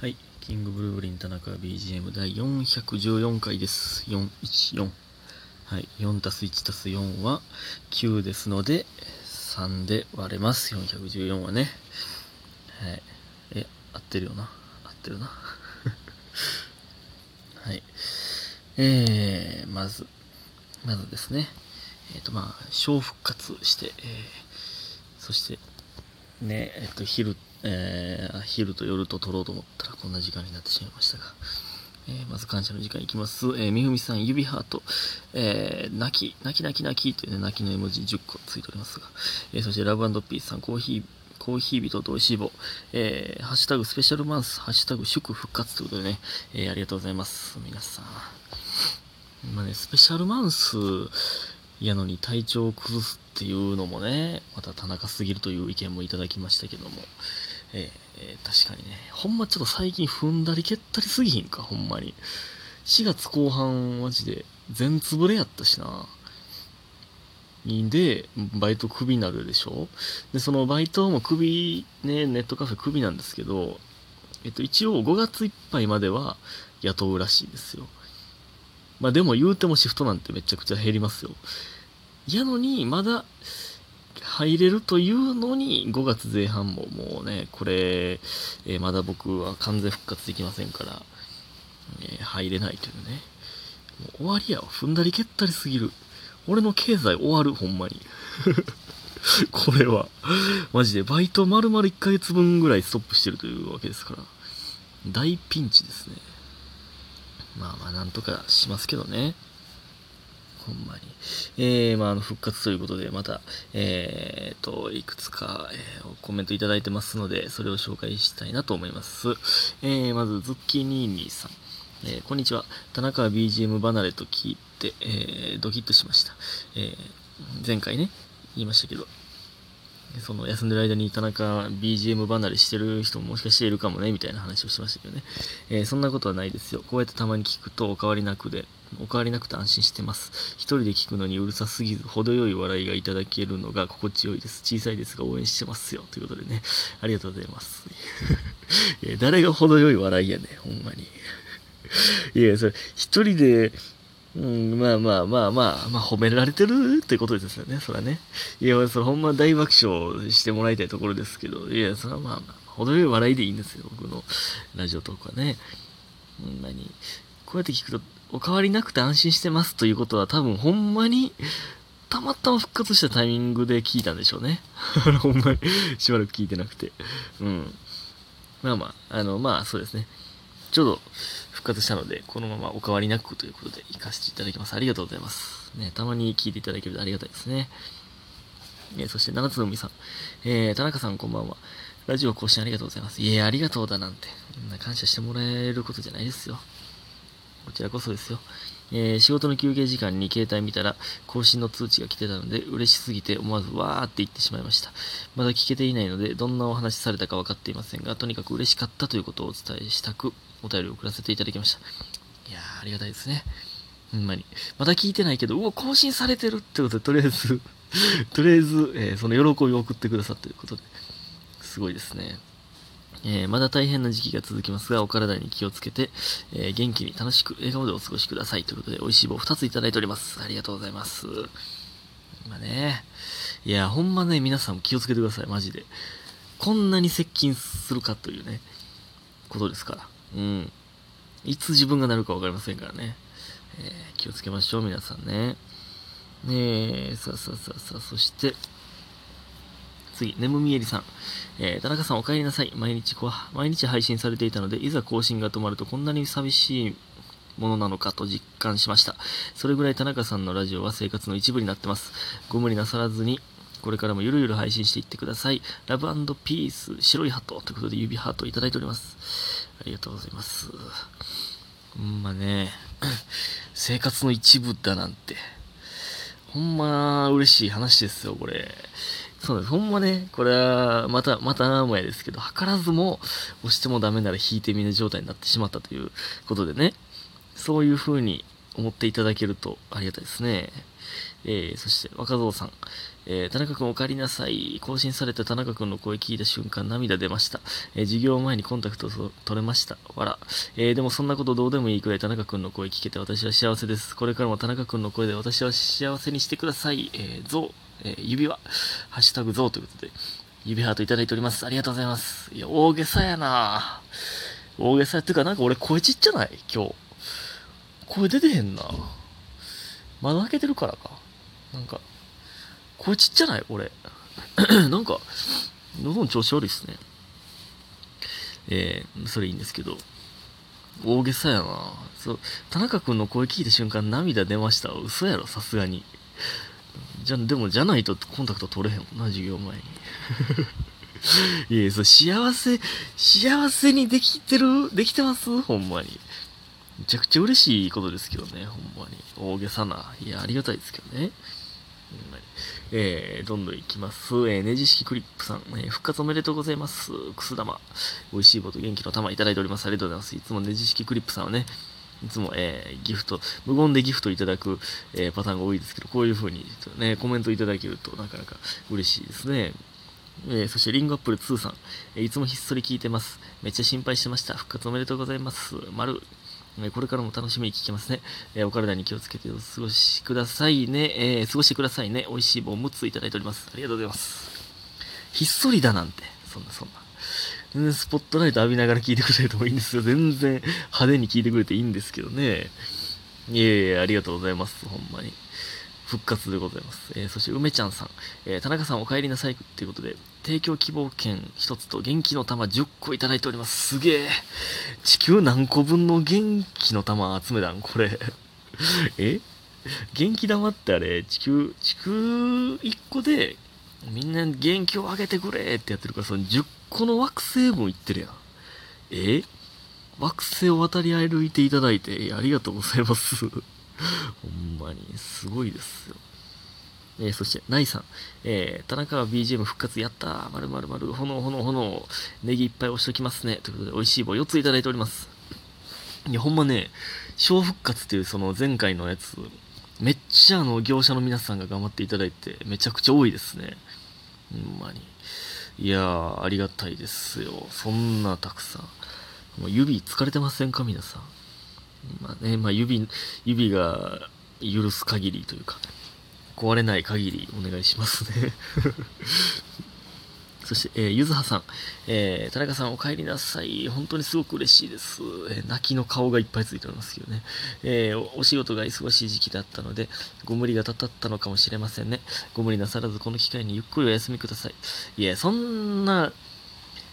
はい、キングブルーブリン田中 BGM 第414回です。414、はい、4たす1たす4は9ですので3で割れます。414はね、はい、合ってるよな、合ってるなはい、まずですね、小復活して、そしてね、昼と夜と撮ろうと思ったらこんな時間になってしまいましたが、まず感謝の時間いきます。みふみさん、指ハート、泣きというね、泣きの絵文字10個ついておりますが、そしてラブ&ピースさん、コーヒー人とおいしい棒、ハッシュタグスペシャルマンス、ハッシュタグ祝復活ということでね、ありがとうございます皆さん。今ね、スペシャルマンスやのに体調を崩すっていうのもね、また田中すぎるという意見もいただきましたけども、確かにね、ほんまちょっと最近踏んだり蹴ったりすぎひんか、ほんまに4月後半マジで全潰れやったしな。でバイトクビになるでしょ。でそのバイトもクビね、ネットカフェクビなんですけど、一応5月いっぱいまでは雇うらしいですよ。まあでも言うてもシフトなんてめちゃくちゃ減りますよ。やのにまだ入れるというのに5月前半ももうね、これ、まだ僕は完全復活できませんから、入れないというね。もう終わりやわ、踏んだり蹴ったりすぎる。俺の経済終わる、ほんまにこれはマジでバイト丸々1ヶ月分ぐらいストップしてるというわけですから、大ピンチですね。まあなんとかしますけどね、ほんまに。復活ということで、またいくつか、コメントいただいてますので、それを紹介したいなと思います。まずズッキーニーニーさん、こんにちは。田中は BGM 離れと聞いて、ドキッとしました。前回ね言いましたけど、その休んでる間に田中 BGM 離れしてる人ももしかしているかもねみたいな話をしましたけどね、そんなことはないですよ。こうやってたまに聞くとお変わりなくて安心してます。一人で聞くのにうるさすぎず程よい笑いがいただけるのが心地よいです。小さいですが応援してますよということでね、ありがとうございます誰が程よい笑いやねほんまにいや、それ一人で、まあ褒められてるってことですよね、それはね。いや、それほんま大爆笑してもらいたいところですけど、いや、それはまあ程よい笑いでいいんですよ、僕のラジオトークはね。ほんまにこうやって聞くとお変わりなくて安心してますということは、多分ほんまにたまたま復活したタイミングで聞いたんでしょうねほんまにしばらく聞いてなくて、そうですね、ちょうど復活したので、このままお変わりなくということで行かせていただきます。ありがとうございます。ね、たまに聞いていただけるとありがたいですね。そして、七つの海さん、田中さんこんばんは。ラジオ更新ありがとうございます。いや、ありがとうだなんて。感謝してもらえることじゃないですよ。こちらこそですよ。仕事の休憩時間に携帯見たら更新の通知が来てたので、嬉しすぎて思わずわーって言ってしまいました。まだ聞けていないのでどんなお話されたか分かっていませんが、とにかく嬉しかったということをお伝えしたくお便りを送らせていただきました。いやー、ありがたいですね、ほんまに。まだ聞いてないけど、うわ、更新されてるってことで、とりあえず、その喜びを送ってくださったということで、すごいですね。まだ大変な時期が続きますが、お体に気をつけて、元気に楽しく笑顔でお過ごしくださいということで、美味しい棒2ついただいております。ありがとうございます。まあね、いやほんまね、皆さんも気をつけてください、マジで。こんなに接近するかというね、ことですから、いつ自分がなるか分かりませんからね、気をつけましょう皆さんね。さあ、そして次、ねむみえりさん、田中さんお帰りなさい。毎日配信されていたので、いざ更新が止まるとこんなに寂しいものなのかと実感しました。それぐらい田中さんのラジオは生活の一部になってます。ご無理なさらずにこれからもゆるゆる配信していってください。ラブ&ピース、白いハートということで指ハートいただいております。ありがとうございます。ほんまね生活の一部だなんて、ほんま嬉しい話ですよこれ。そうです、ほんまね、これはまた前ですけど、図らずも押してもダメなら引いてみる状態になってしまったということでね、そういう風に思っていただけるとありがたいですね。そして若造さん、田中君お帰りなさい。更新された田中君の声聞いた瞬間涙出ました、授業前にコンタクト取れました笑、でもそんなことどうでもいいくらい田中君の声聞けて私は幸せです。これからも田中君の声で私は幸せにしてください。ゾウ、指輪ハッシュタグゾウということで指ハートいただいております。ありがとうございます。いや大げさやな、大げさっていうかなんか俺声ちっちゃない？今日声出てへんな。窓開けてるからかなんか声ちっちゃない俺なんか喉の調子悪いっすね。それいいんですけど大げさやな。そう田中君の声聞いた瞬間涙出ました嘘やろさすがに。でもじゃないとコンタクト取れへんもんな授業前にいやそう幸せにできてますほんまにめちゃくちゃ嬉しいことですけどねほんまに大げさな。いやありがたいですけどね。どんどんいきます。ネジ式クリップさん、復活おめでとうございます。くす玉、おいしい棒と元気の玉いただいております。ありがとうございます。いつもネジ式クリップさんはね、いつも、ギフト、無言でギフトいただく、パターンが多いですけど、こういう風に、ね、コメントいただけるとなかなか嬉しいですね。そしてリンゴアップル2さん、いつもひっそり聞いてます。めっちゃ心配してました。復活おめでとうございます。丸。これからも楽しみに聞きますね。お体に気をつけてお過ごしくださいね。過ごしてくださいね。美味しい棒6ついただいております。ありがとうございます。ひっそりだなんて。そんな。全然スポットライト浴びながら聞いてくれるともいいんですよ。全然派手に聞いてくれていいんですけどね。いえいえ、ありがとうございます。ほんまに。復活でございます。そして梅ちゃんさん、田中さんお帰りなさいということで提供希望券1つと元気の玉10個いただいております。すげえ。地球何個分の元気の玉集めたんこれ元気玉ってあれ地球1個でみんな元気をあげてくれってやってるからその10個の惑星分いってるやん。惑星を渡り歩いていただいてありがとうございます。ほんまにすごいですよ。そしてナイさん、田中は BGM 復活やったー○○○炎ネギいっぱい押しときますねということで美味しい棒4ついただいております。いやほんまね小復活っていうその前回のやつめっちゃ業者の皆さんが頑張っていただいてめちゃくちゃ多いですねほんまに。いやーありがたいですよ。そんなたくさんもう指疲れてませんか皆さん。指が許す限りというか壊れない限りお願いしますねそして、ゆずはさん、田中さんお帰りなさい本当にすごく嬉しいです、泣きの顔がいっぱいついておりますけどね、お仕事が忙しい時期だったのでご無理がたたったのかもしれませんね。ご無理なさらずこの機会にゆっくりお休みください。いやそんな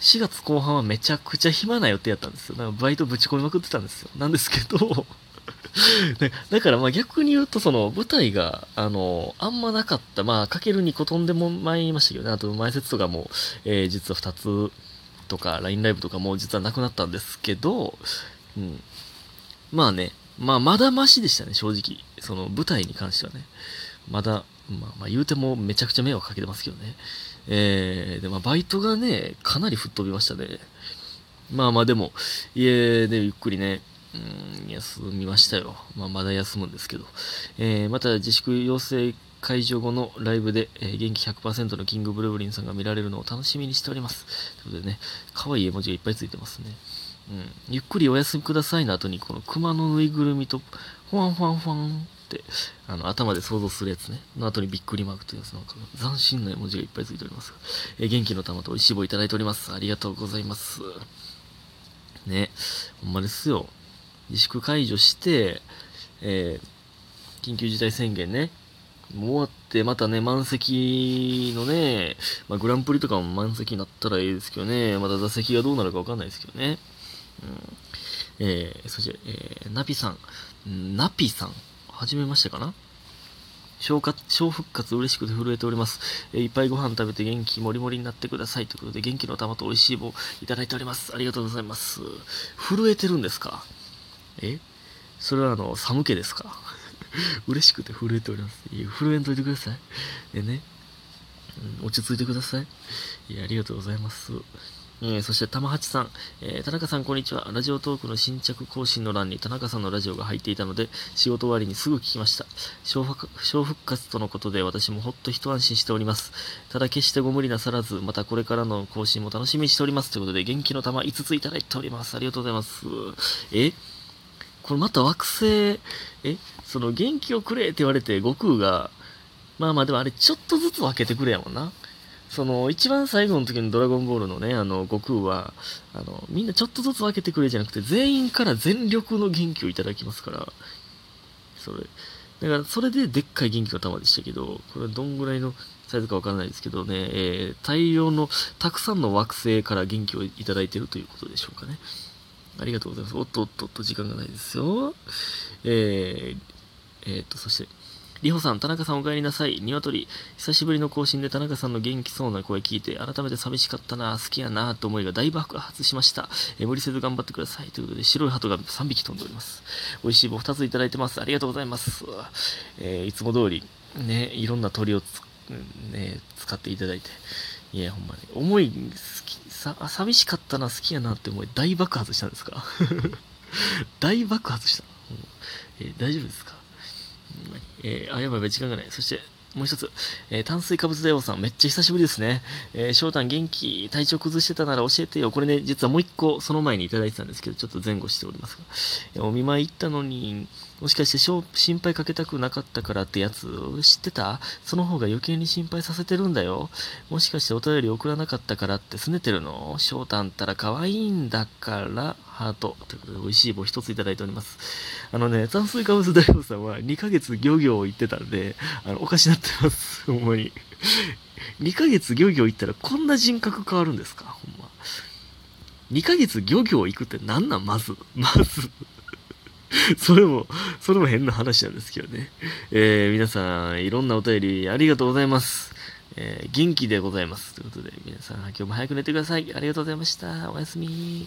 4月後半はめちゃくちゃ暇な予定やったんですよ。なんかバイトぶち込みまくってたんですよ。なんですけど、だからまあ逆に言うとその舞台があんまなかった。まあかける2個飛んでも参りましたけどね。あと前説とかも、実は2つとか LINE ライブとかも実はなくなったんですけど、うん、まあね、まあまだマシでしたね正直。その舞台に関してはね。まあ言うてもめちゃくちゃ迷惑かけてますけどね。でまあ、バイトがねかなり吹っ飛びましたね。まあでも家でゆっくりね休みましたよ。まだ休むんですけど、また自粛要請解除後のライブで、元気 100% のキングブルーブリンさんが見られるのを楽しみにしておりますということでね可愛い絵文字がいっぱいついてますね、ゆっくりお休みくださいの後にこの熊のぬいぐるみとフワンフワンフワン頭で想像するやつねの後にびっくりマークというやつなんか斬新な絵文字がいっぱいついております、元気の玉とおいしい棒いただいております。ありがとうございますね。ほんまですよ自粛解除して、緊急事態宣言ねもう終わってまたね満席のね、グランプリとかも満席になったらいいですけどねまた座席がどうなるか分かんないですけどね、そして、ナピさん始めましたかな。小復活嬉しくて震えております、いっぱいご飯食べて元気もりもりになってくださいということで元気の玉とおいしい棒いただいております。ありがとうございます。震えてるんですか？それは寒気ですか？嬉しくて震えております。いや震えんといてくださいでね、落ち着いてください。いやありがとうございます。そして玉八さん、田中さんこんにちは。ラジオトークの新着更新の欄に田中さんのラジオが入っていたので、仕事終わりにすぐ聞きました。小復活とのことで私もほっと一安心しております。ただ決してご無理なさらず、またこれからの更新も楽しみにしておりますということで、元気の玉5ついただいております。ありがとうございます。これまた惑星、その元気をくれって言われて悟空が、でもあれちょっとずつ分けてくれやもんな。その一番最後の時のドラゴンボールのね、悟空はみんなちょっとずつ分けてくれじゃなくて、全員から全力の元気をいただきますから、それででっかい元気の玉でしたけど、これはどんぐらいのサイズかわからないですけどね、大量のたくさんの惑星から元気をいただいているということでしょうかね。ありがとうございます。おっとおっとおっと、時間がないですよ。そしてリホさん、田中さんお帰りなさい。鶏、久しぶりの更新で田中さんの元気そうな声聞いて、改めて寂しかったな、好きやなと思いが大爆発しました。無理せず頑張ってください。ということで、白い鳩が3匹飛んでおります。美味しい棒2ついただいてます。ありがとうございます。いつも通り、いろんな鳥を使っていただいて、いや、ほんまに、思い、寂しかったな、好きやなって思い、大爆発したんですか大爆発した。大丈夫ですか？やばい、時間がない。そしてもう一つ、炭水化物大王さん、めっちゃ久しぶりですね。翔太、元気、体調崩してたなら教えてよ。これね、実はもう一個その前にいただいてたんですけど、ちょっと前後しておりますが、お見舞い行ったのに、もしかして心配かけたくなかったからってやつ知ってた？その方が余計に心配させてるんだよ。もしかしてお便り送らなかったからって拗ねてるの？翔太あんたら可愛いんだからハートということで、美味しい棒一ついただいております。炭水化物大王さんは2ヶ月漁業行ってたんで、おかしなってます。ほんまに2ヶ月漁業行ったらこんな人格変わるんですか？ほんま2ヶ月漁業行くってなんなん？まずそれも変な話なんですけどね。皆さんいろんなお便りありがとうございます。元気でございますということで、皆さん今日も早く寝てください。ありがとうございました。おやすみ。